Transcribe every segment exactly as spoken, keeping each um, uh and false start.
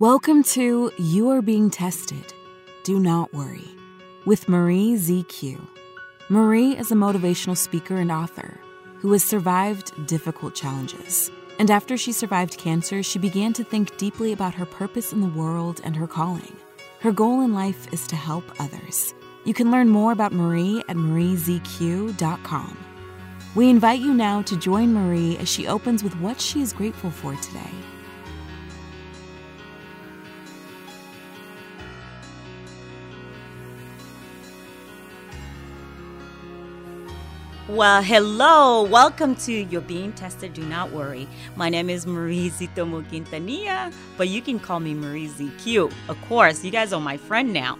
Welcome to You Are Being Tested, Do Not Worry, with Marie Z Q. Marie is a motivational speaker and author who has survived difficult challenges. And after she survived cancer, she began to think deeply about her purpose in the world and her calling. Her goal in life is to help others. You can learn more about Marie at marie z q dot com. We invite you now to join Marie as she opens with what she is grateful for today. Well, hello. Welcome to You're Being Tested, Do Not Worry. My name is Marie Zitomo Quintanilla, but you can call me Marie Z Q. Of course, you guys are my friend now.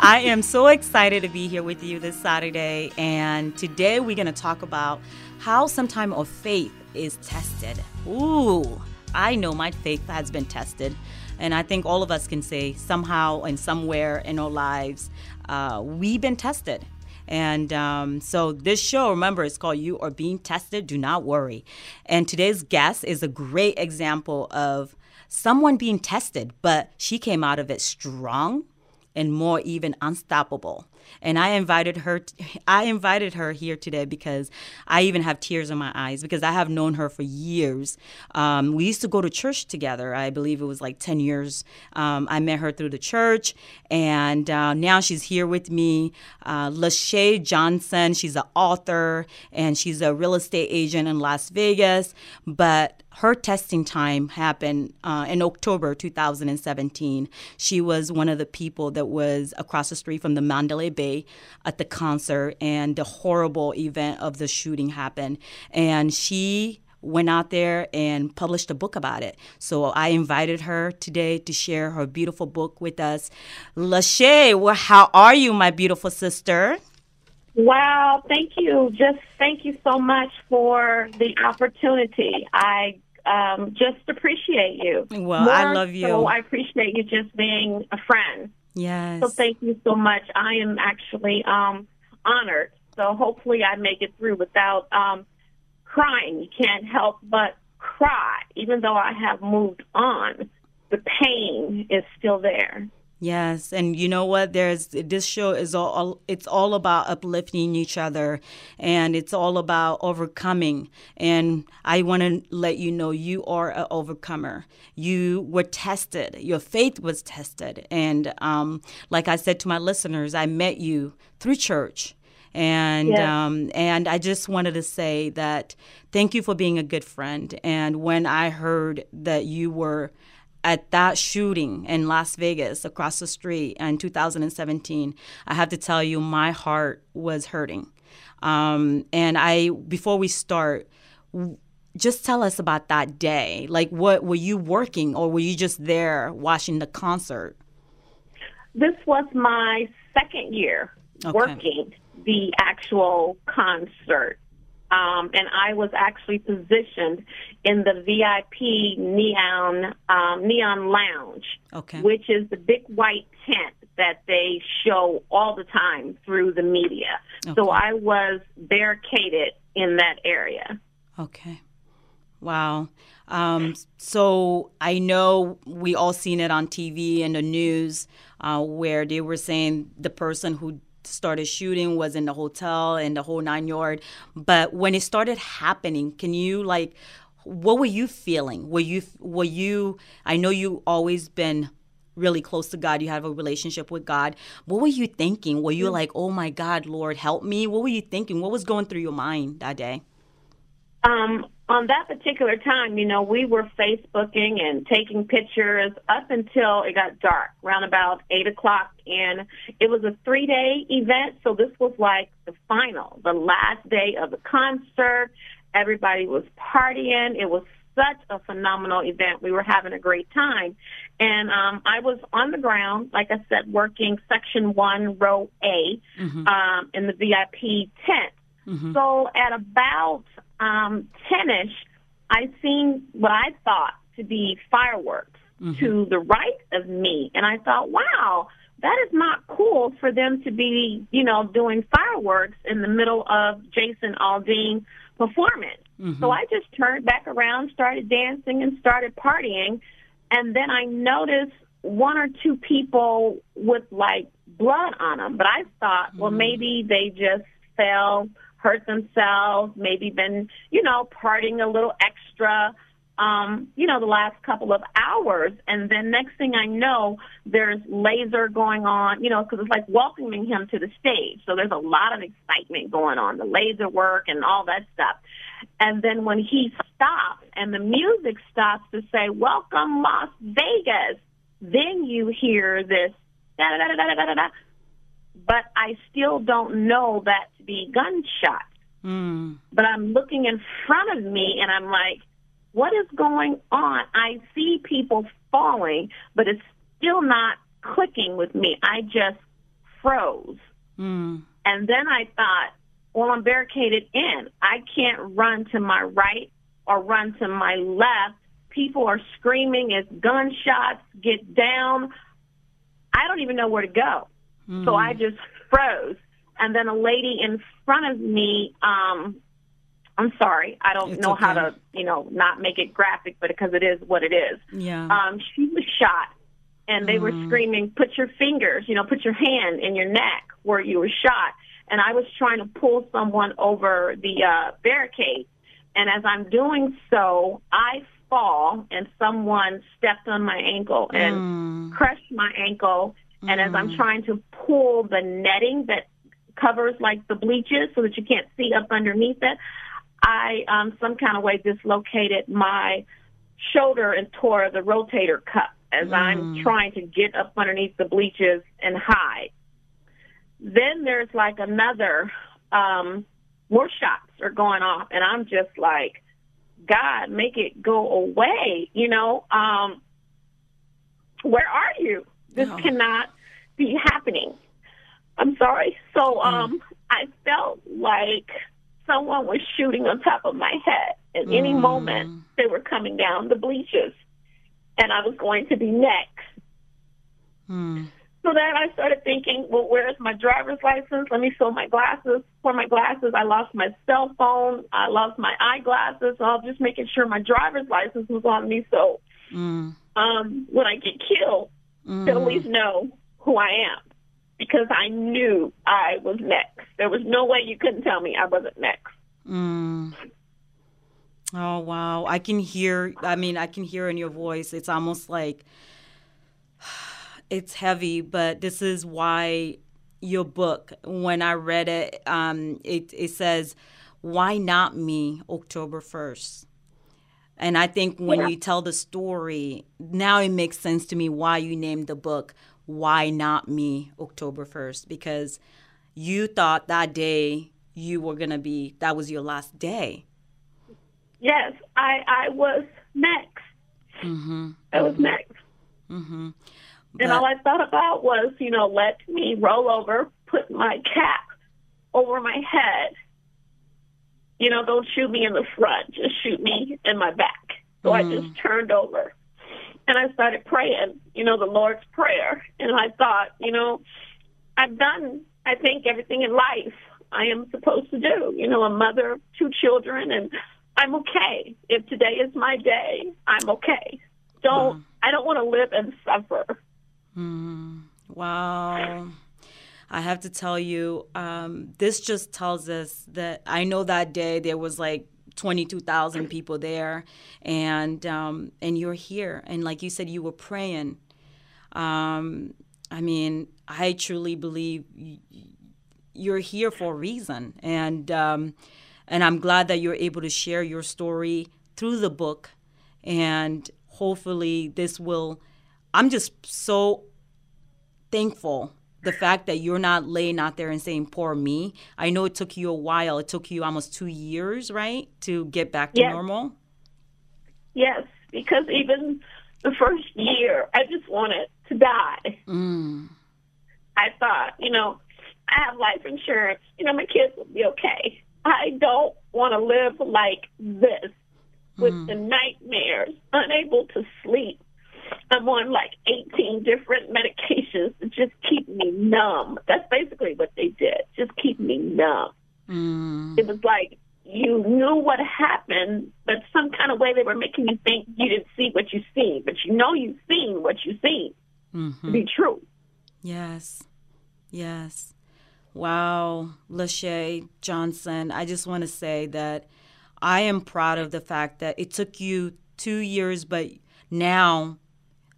I am so excited to be here with you this Saturday, and today we're going to talk about how sometime our faith is tested. Ooh, I know my faith has been tested, and I think all of us can say somehow and somewhere in our lives, uh, we've been tested. And um, so this show, remember, it's called You Are Being Tested, Do Not Worry. And today's guest is a great example of someone being tested, but she came out of it strong and more even unstoppable. And I invited her I invited her here today because I even have tears in my eyes because I have known her for years. Um, we used to go to church together. I believe it was like ten years. Um, I met her through the church, and uh, now she's here with me. Uh, LaShay Johnson, she's an author, and she's a real estate agent in Las Vegas. But her testing time happened uh, in October two thousand seventeen. She was one of the people that was across the street from the Mandalay Bay at the concert, and the horrible event of the shooting happened. And she went out there and published a book about it. So I invited her today to share her beautiful book with us. LaShay, well, how are you, my beautiful sister? Wow, thank you. Just thank you so much for the opportunity. I um, just appreciate you. Well, More, I love you. So I appreciate you just being a friend. Yes. So thank you so much. I am actually um, honored. So hopefully I make it through without um, crying. You can't help but cry. Even though I have moved on, the pain is still there. Yes, and you know what? There's this show is all it's all about uplifting each other, and it's all about overcoming. And I want to let you know you are an overcomer. You were tested. Your faith was tested. And um, like I said to my listeners, I met you through church. And yeah. um, and I just wanted to say that thank you for being a good friend. And when I heard that you were at that shooting in Las Vegas across the street in two thousand seventeen, I have to tell you, my heart was hurting. Um, and I, before we start, w- just tell us about that day. Like, what were you working, or were you just there watching the concert? This was my second year okay. working the actual concert. Um, and I was actually positioned in the V I P neon um, neon lounge, okay. which is the big white tent that they show all the time through the media. Okay. So I was barricaded in that area. Okay. Wow. Um, so I know we all seen it on T V and the news uh, where they were saying the person who started shooting was in the hotel and the whole nine yard. But when it started happening, can you like, what were you feeling? Were you, were you, I know you always been really close to God. You have a relationship with God. What were you thinking? Were you like, oh my God, Lord, help me? What were you thinking? What was going through your mind that day? Um, on that particular time, you know, we were Facebooking and taking pictures up until it got dark, around about eight o'clock. And it was a three-day event, so this was like the final, the last day of the concert. Everybody was partying. It was such a phenomenal event. We were having a great time. And um, I was on the ground, like I said, working Section one, Row A, mm-hmm. um, in the V I P tent. Mm-hmm. So at about um, ten-ish, I seen what I thought to be fireworks mm-hmm. to the right of me. And I thought, wow, that is not cool for them to be, you know, doing fireworks in the middle of Jason Aldean performance. Mm-hmm. So I just turned back around, started dancing and started partying. And then I noticed one or two people with, like, blood on them. But I thought, well, maybe they just fell, hurt themselves, maybe been, you know, partying a little extra, um, you know, the last couple of hours. And then next thing I know, there's laser going on, you know, because it's like welcoming him to the stage. So there's a lot of excitement going on, the laser work and all that stuff. And then when he stops and the music stops to say, welcome Las Vegas, then you hear this da da da da da da da. But I still don't know that to be gunshots. Mm. But I'm looking in front of me, and I'm like, what is going on? I see people falling, but it's still not clicking with me. I just froze. Mm. And then I thought, well, I'm barricaded in. I can't run to my right or run to my left. People are screaming, it's gunshots, get down. I don't even know where to go. Mm. So I just froze. And then a lady in front of me, um, I'm sorry, I don't it's know okay. how to, you know, not make it graphic, but because it is what it is. Yeah. Um, she was shot, and they mm. were screaming, put your fingers, you know, put your hand in your neck where you were shot. And I was trying to pull someone over the uh, barricade. And as I'm doing so, I fall, and someone stepped on my ankle and mm. crushed my ankle. And mm. as I'm trying to pull the netting that covers, like, the bleachers so that you can't see up underneath it, I, um, some kind of way, dislocated my shoulder and tore the rotator cuff as mm. I'm trying to get up underneath the bleachers and hide. Then there's, like, another, um, more shots are going off, and I'm just like, God, make it go away, you know? Um, where are you? This oh. cannot be happening. I'm sorry. So um, mm. I felt like someone was shooting on top of my head. At mm. any moment, they were coming down the bleachers, and I was going to be next. Mm. So then I started thinking, well, where's my driver's license? Let me sew my glasses. For my glasses, I lost my cell phone. I lost my eyeglasses. So I was just making sure my driver's license was on me. So mm. um, when I get killed, mm. they'll at least know who I am, because I knew I was next. There was no way you couldn't tell me I wasn't next. Mm. Oh, wow. I can hear, I mean, I can hear in your voice. It's almost like... It's heavy, but this is why your book, when I read it, um, it, it says, why not me, October first? And I think when yeah. you tell the story, now it makes sense to me why you named the book, Why Not Me, October first, because you thought that day you were going to be, that was your last day. Yes, I, I was next. Mm-hmm. I was mm-hmm. next. Mm-hmm. But, and all I thought about was, you know, let me roll over, put my cap over my head. You know, don't shoot me in the front. Just shoot me in my back. So mm-hmm. I just turned over. And I started praying, you know, the Lord's Prayer. And I thought, you know, I've done, I think, everything in life I am supposed to do. You know, a mother, two children, and I'm okay. If today is my day, I'm okay. Don't, mm-hmm. I don't want to live and suffer. Mm, wow. I have to tell you, um, this just tells us that I know that day there was like twenty-two thousand people there, and um, and you're here. And like you said, you were praying. Um, I mean, I truly believe you're here for a reason. And, um, and I'm glad that you're able to share your story through the book. And hopefully this will... I'm just so thankful the fact that you're not laying out there and saying, poor me. I know it took you a while. It took you almost two years, right, to get back to yes. normal? Yes, because even the first year, I just wanted to die. Mm. I thought, you know, I have life insurance. You know, my kids will be okay. I don't want to live like this with mm. the nightmares, unable to sleep. I'm on like eighteen different medications that just keep me numb. That's basically what they did. Just keep me numb. Mm. It was like you knew what happened, but some kind of way they were making you think you didn't see what you seen, but you know you seen what you seen mm-hmm. to be true. Yes, yes. Wow, LaShay Johnson, I just want to say that I am proud of the fact that it took you two years, but now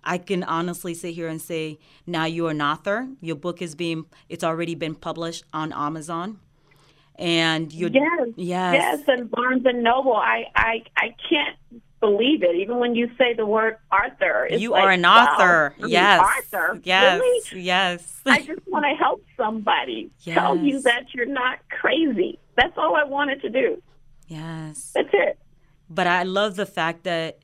I can honestly sit here and say now you're an author. Your book is being, it's already been published on Amazon. And you yes, yes, yes, and Barnes and Noble. I, I, I can't believe it. Even when you say the word Arthur, it's you like, are an author. Wow, yes, Arthur. Yes, really? Yes. I just want to help somebody yes. tell you that you're not crazy. That's all I wanted to do. Yes, that's it. But I love the fact that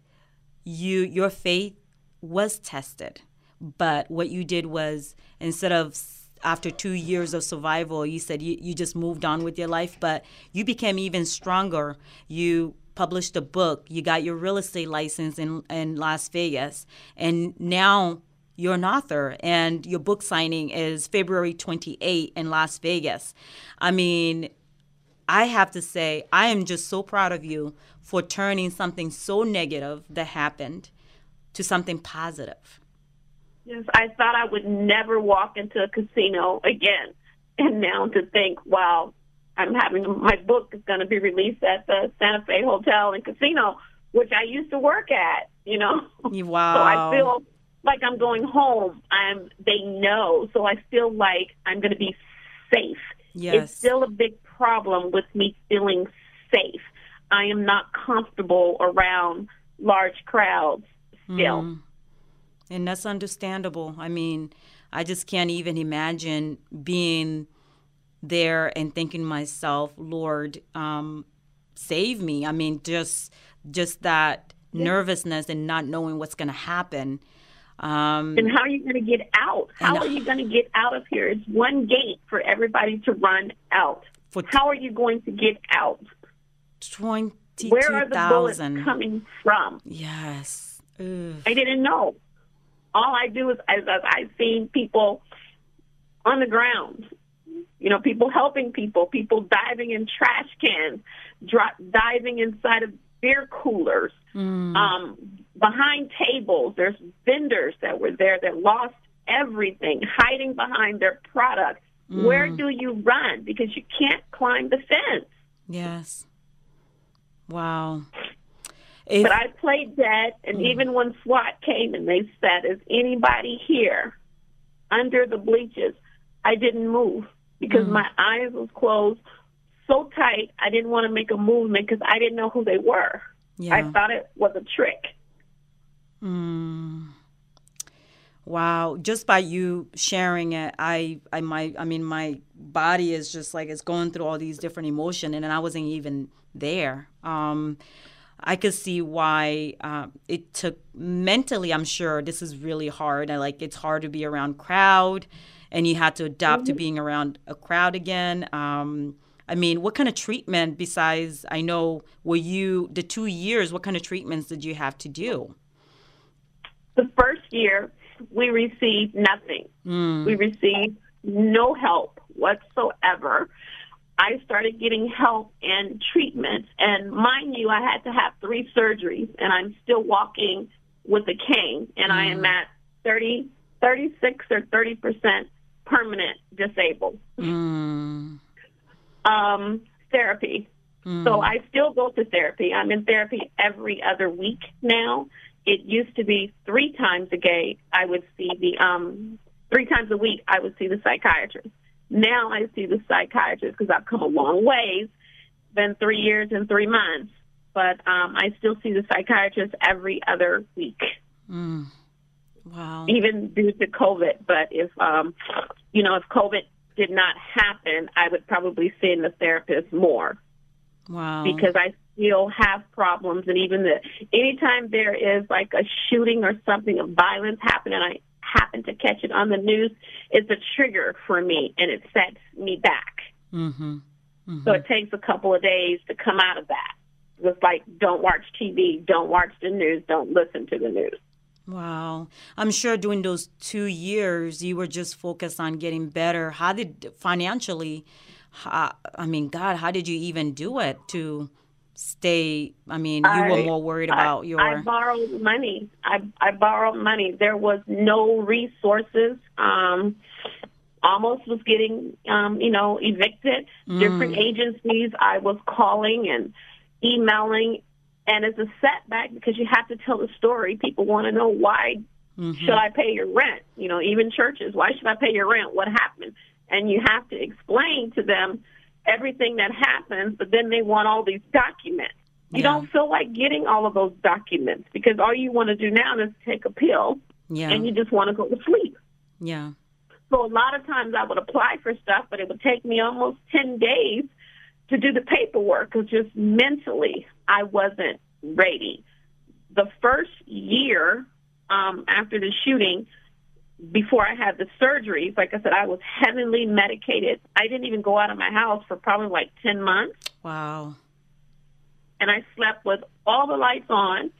you, your faith was tested, but what you did was instead of after two years of survival, you said you, you just moved on with your life, but you became even stronger. You published a book. You got your real estate license in, in Las Vegas, and now you're an author, and your book signing is February twenty-eighth in Las Vegas. I mean, I have to say I am just so proud of you for turning something so negative that happened to something positive. Yes, I thought I would never walk into a casino again. And now to think, wow, I'm having my book is going to be released at the Santa Fe Hotel and Casino, which I used to work at, you know. Wow. So I feel like I'm going home. I'm they know. So I feel like I'm going to be safe. Yes. It's still a big problem with me feeling safe. I am not comfortable around large crowds still. Mm. And that's understandable. I mean, I just can't even imagine being there and thinking to myself, Lord, um, save me. I mean, just just that yeah. nervousness and not knowing what's going to happen. Um, and how are you going to get out? How and, uh, are you going to get out of here? It's one gate for everybody to run out. For t- how are you going to get out? twenty-two thousand. Where are the bullets coming from? Yes. Ugh. I didn't know. All I do is I've I seen people on the ground, you know, people helping people, people diving in trash cans, drop, diving inside of beer coolers, mm. um, behind tables. There's vendors that were there that lost everything, hiding behind their products. Mm. Where do you run? Because you can't climb the fence. Yes. Wow. If, but I played dead, and mm. even when SWAT came and they said, is anybody here under the bleachers, I didn't move because mm. my eyes was closed so tight I didn't want to make a movement because I didn't know who they were. Yeah. I thought it was a trick. Mm. Wow. Just by you sharing it, I, I, my, I mean, my body is just like it's going through all these different emotions, and, and I wasn't even there. Um I could see why uh, it took mentally, I'm sure this is really hard. I, like it's hard to be around crowd and you had to adapt mm-hmm. to being around a crowd again. Um, I mean, what kind of treatment besides, I know, were you, the two years, what kind of treatments did you have to do? The first year, we received nothing. Mm. We received no help whatsoever. I started getting help and treatment. And mind you, I had to have three surgeries, and I'm still walking with a cane. And mm. I am at thirty, thirty-six or thirty percent permanent disabled. Mm. Um, therapy. Mm. So I still go to therapy. I'm in therapy every other week now. It used to be three times a day I would see the um, three times a week I would see the psychiatrist. Now I see the psychiatrist because I've come a long ways, been three years and three months, but um, I still see the psychiatrist every other week. Mm. Wow. Even due to COVID, but if, um, you know, if COVID did not happen, I would probably see the therapist more. Wow. Because I still have problems, and even the, anytime there is like a shooting or something of violence happening, I happen to catch it on the news, it's a trigger for me, and it sets me back. Mm-hmm. Mm-hmm. So it takes a couple of days to come out of that. It was like, don't watch T V, don't watch the news, don't listen to the news. Wow. I'm sure during those two years, you were just focused on getting better. How did, financially, how, I mean, God, how did you even do it to stay? I mean, you I, were more worried about I, your. I borrowed money. I, I borrowed money. There was no resources. Um, almost was getting, um, you know, evicted. Mm. Different agencies I was calling and emailing. And it's a setback because you have to tell the story. People want to know why mm-hmm. should I pay your rent? You know, even churches, why should I pay your rent? What happened? And you have to explain to them everything that happens, but then they want all these documents. You yeah. don't feel like getting all of those documents because all you want to do now is take a pill yeah. and you just want to go to sleep. Yeah. So a lot of times I would apply for stuff, but it would take me almost ten days to do the paperwork, because just mentally I wasn't ready. The first year um, after the shooting, before I had the surgeries, like I said, I was heavily medicated. I didn't even go out of my house for probably like ten months. Wow. And I slept with all the lights on,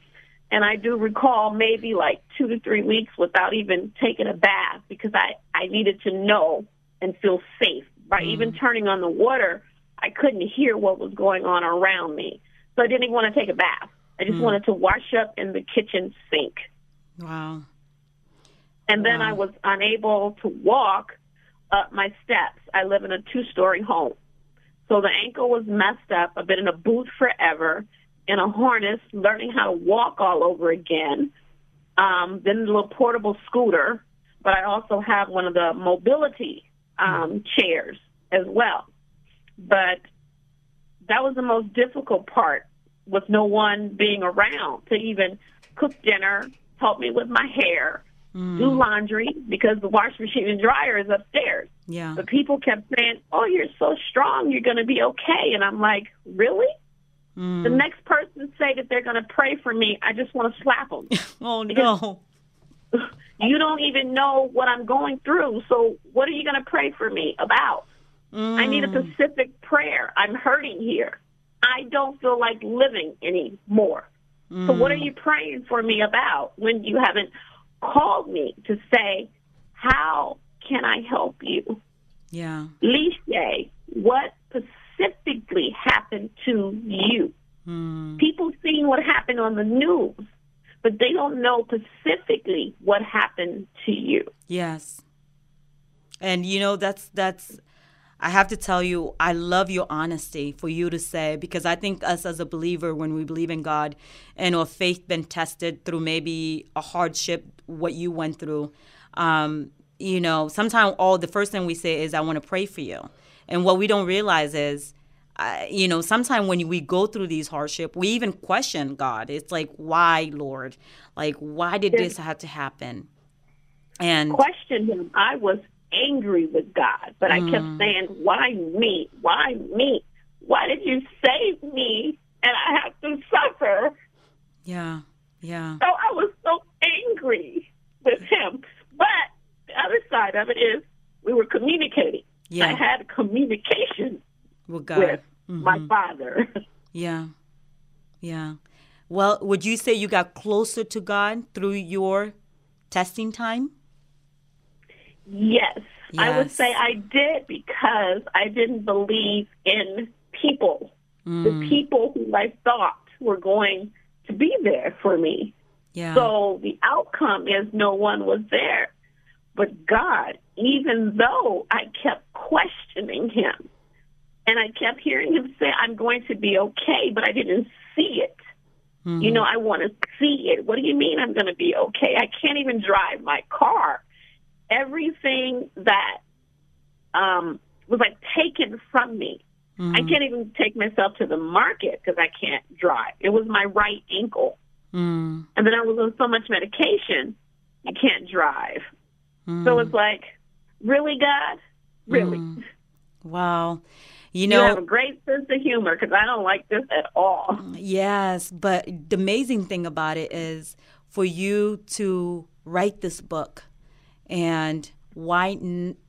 and I do recall maybe like two to three weeks without even taking a bath, because I, I needed to know and feel safe. By mm. even turning on the water, I couldn't hear what was going on around me. So I didn't even want to take a bath. I just mm. wanted to wash up in the kitchen sink. Wow. And then wow. I was unable to walk up my steps. I live in a two-story home. So the ankle was messed up. I've been in a boot forever, in a harness, learning how to walk all over again. Um, then the little portable scooter. But I also have one of the mobility um, mm. chairs as well. But that was the most difficult part, with no one being around to even cook dinner, help me with my hair, mm. do laundry, because the washing machine and dryer is upstairs. Yeah. But people kept saying, oh, you're so strong, you're going to be okay. And I'm like, really? Mm. The next person say that they're going to pray for me, I just want to slap them. Oh, no. You don't even know what I'm going through, so what are you going to pray for me about? Mm. I need a specific prayer. I'm hurting here. I don't feel like living anymore. Mm. So what are you praying for me about when you haven't called me to say, how can I help you? Yeah. LaShay, what specifically happened to you? Mm. People seeing what happened on the news, but they don't know specifically what happened to you. Yes. And, you know, that's that's... I have to tell you, I love your honesty for you to say, because I think us as a believer, when we believe in God and our faith been tested through maybe a hardship, what you went through, um, you know, sometimes all the first thing we say is, I want to pray for you. And what we don't realize is, uh, you know, sometimes when we go through these hardships, we even question God. It's like, why, Lord? Like, why did this have to happen? And question him. I was angry with God, but I kept saying, why me? Why me? Why did you save me and I have to suffer? Yeah, yeah. So I was so angry with him. But the other side of it is we were communicating. Yeah. I had communication with God, with mm-hmm. my father. Yeah, yeah. Well, would you say you got closer to God through your testing time? Yes. yes, I would say I did, because I didn't believe in people, mm. the people who I thought were going to be there for me. Yeah. So the outcome is no one was there. But God, even though I kept questioning him and I kept hearing him say, I'm going to be okay, but I didn't see it. Mm. You know, I want to see it. What do you mean I'm going to be okay? I can't even drive my car. Everything that um, was, like, taken from me. Mm-hmm. I can't even take myself to the market because I can't drive. It was my right ankle. Mm. And then I was on so much medication, I can't drive. Mm. So it's like, really, God? Really? Mm. Wow. You know, you have a great sense of humor, because I don't like this at all. Yes, but the amazing thing about it is for you to write this book. And why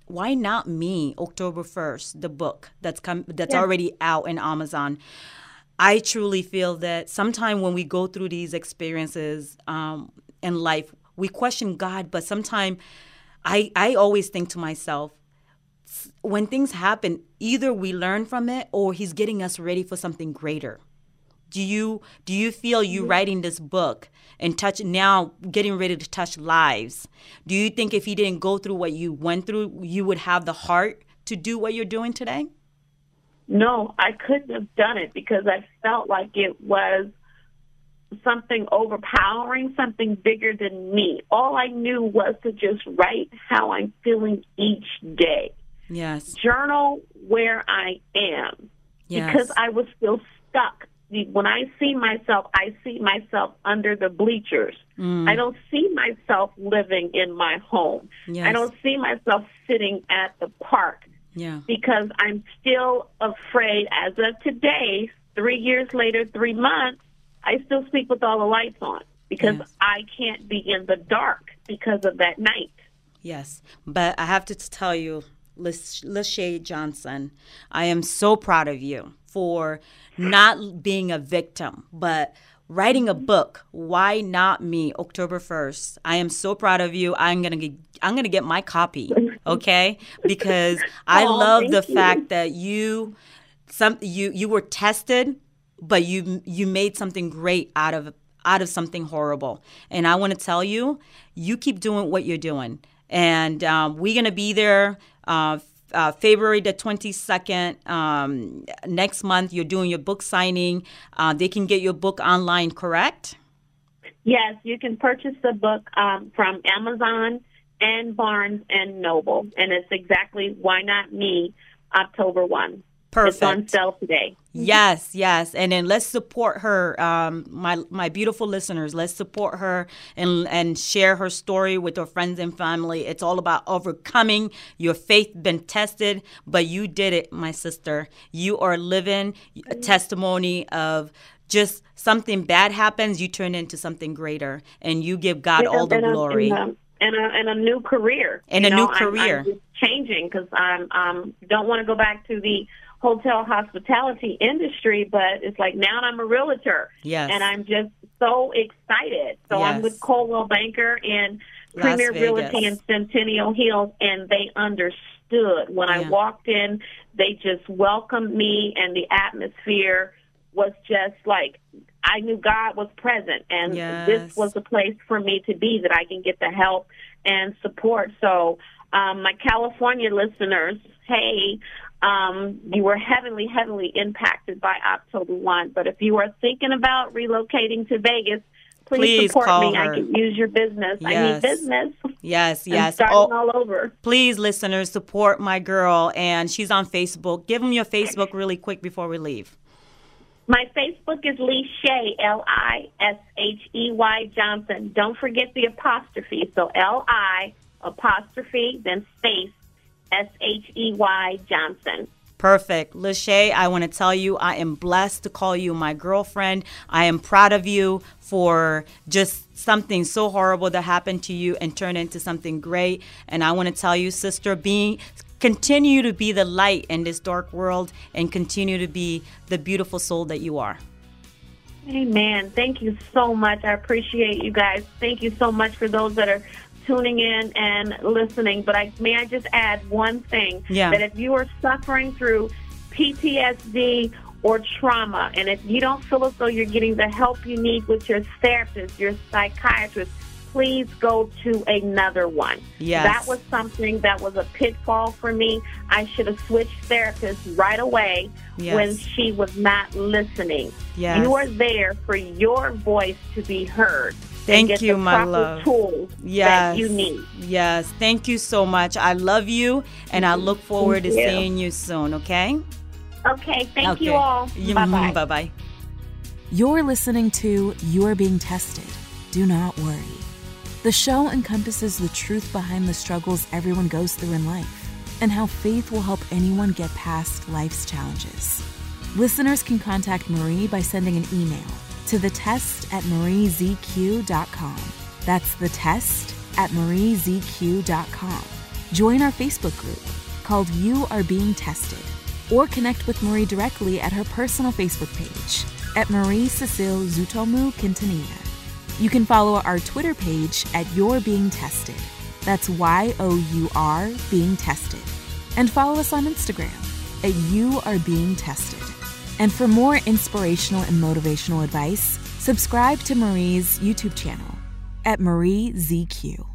why not me? October first, the book that's come that's yeah. already out in Amazon. I truly feel that sometimes when we go through these experiences um, in life, we question God. But sometimes I I always think to myself, when things happen, either we learn from it or he's getting us ready for something greater. Do you do you feel you writing this book and touch now getting ready to touch lives? Do you think if he didn't go through what you went through, you would have the heart to do what you're doing today? No, I couldn't have done it because I felt like it was something overpowering, something bigger than me. All I knew was to just write how I'm feeling each day. Yes. Journal where I am. Yes. Because I was still stuck. When I see myself, I see myself under the bleachers. Mm. I don't see myself living in my home. Yes. I don't see myself sitting at the park. Yeah. Because I'm still afraid, as of today, three years later, three months, I still sleep with all the lights on because yes. I can't be in the dark because of that night. Yes, but I have to tell you, LaShay Johnson, I am so proud of you for not being a victim, but writing a book, Why Not Me, October first. I am so proud of you. I'm going to get, I'm going to get my copy, okay? Because I oh, love the you. fact that you some you you were tested, but you you made something great out of out of something horrible. And I want to tell you, you keep doing what you're doing. And um, we're going to be there uh, uh, February the twenty-second um, next month. You're doing your book signing. Uh, they can get your book online, correct? Yes, you can purchase the book um, from Amazon and Barnes and Noble. And it's exactly Why Not Me, October first. Perfect. It's on sale today. Yes, yes. And then let's support her, um, my my beautiful listeners. Let's support her and and share her story with her friends and family. It's all about overcoming. Your faith been tested, but you did it, my sister. You are living a testimony of just something bad happens, you turn into something greater, and you give God all the glory. And a, and a new career. And you a know, new career. I'm, I'm just changing because I um, don't want to go back to the hotel hospitality industry, but it's like now I'm a realtor. Yes. And I'm just so excited. So yes. I'm with Coldwell Banker and Premier Realty in Centennial Hills, and they understood. When yeah. I walked in, they just welcomed me, and the atmosphere was just like I knew God was present, and yes. this was the place for me to be that I can get the help and support. So um, my California listeners, hey, um, you were heavily, heavily impacted by October first, but if you are thinking about relocating to Vegas, Please, please support me. Her. I can use your business. Yes. I need business. Yes, yes. I'm starting oh, all over. Please, listeners, support my girl, and she's on Facebook. Give them your Facebook really quick before we leave. My Facebook is LaShay, L I S H E Y Johnson. Don't forget the apostrophe. So L I apostrophe, then space, S H E Y Johnson. Perfect. LaShay, I want to tell you I am blessed to call you my girlfriend. I am proud of you for just something so horrible that happened to you and turned into something great. And I want to tell you, sister, being... continue to be the light in this dark world and continue to be the beautiful soul that you are. Amen. Thank you so much. I appreciate you guys. Thank you so much for those that are tuning in and listening. But I, may I just add one thing? Yeah. That if you are suffering through P T S D or trauma, and if you don't feel as though you're getting the help you need with your therapist, your psychiatrist, please go to another one. Yes. That was something that was a pitfall for me. I should have switched therapists right away yes. when she was not listening. Yes. You are there for your voice to be heard. Thank you, my love. Tools yes. that you need. Yes. Thank you so much. I love you, and I look forward Thank to you. seeing you soon, okay? Okay. Thank okay. you all. Bye-bye. Bye-bye. You're listening to You're Being Tested. Do not worry. The show encompasses the truth behind the struggles everyone goes through in life and how faith will help anyone get past life's challenges. Listeners can contact Marie by sending an email to the test at marie z q dot com. That's the test at marie z q dot com. Join our Facebook group called You Are Being Tested, or connect with Marie directly at her personal Facebook page at Marie Cecile Zitomo Quintanilla. You can follow our Twitter page at You're Being Tested. That's Y O U R Being Tested. and follow us on Instagram at You Are Being Tested. And for more inspirational and motivational advice, subscribe to Marie's YouTube channel at Marie Z Q.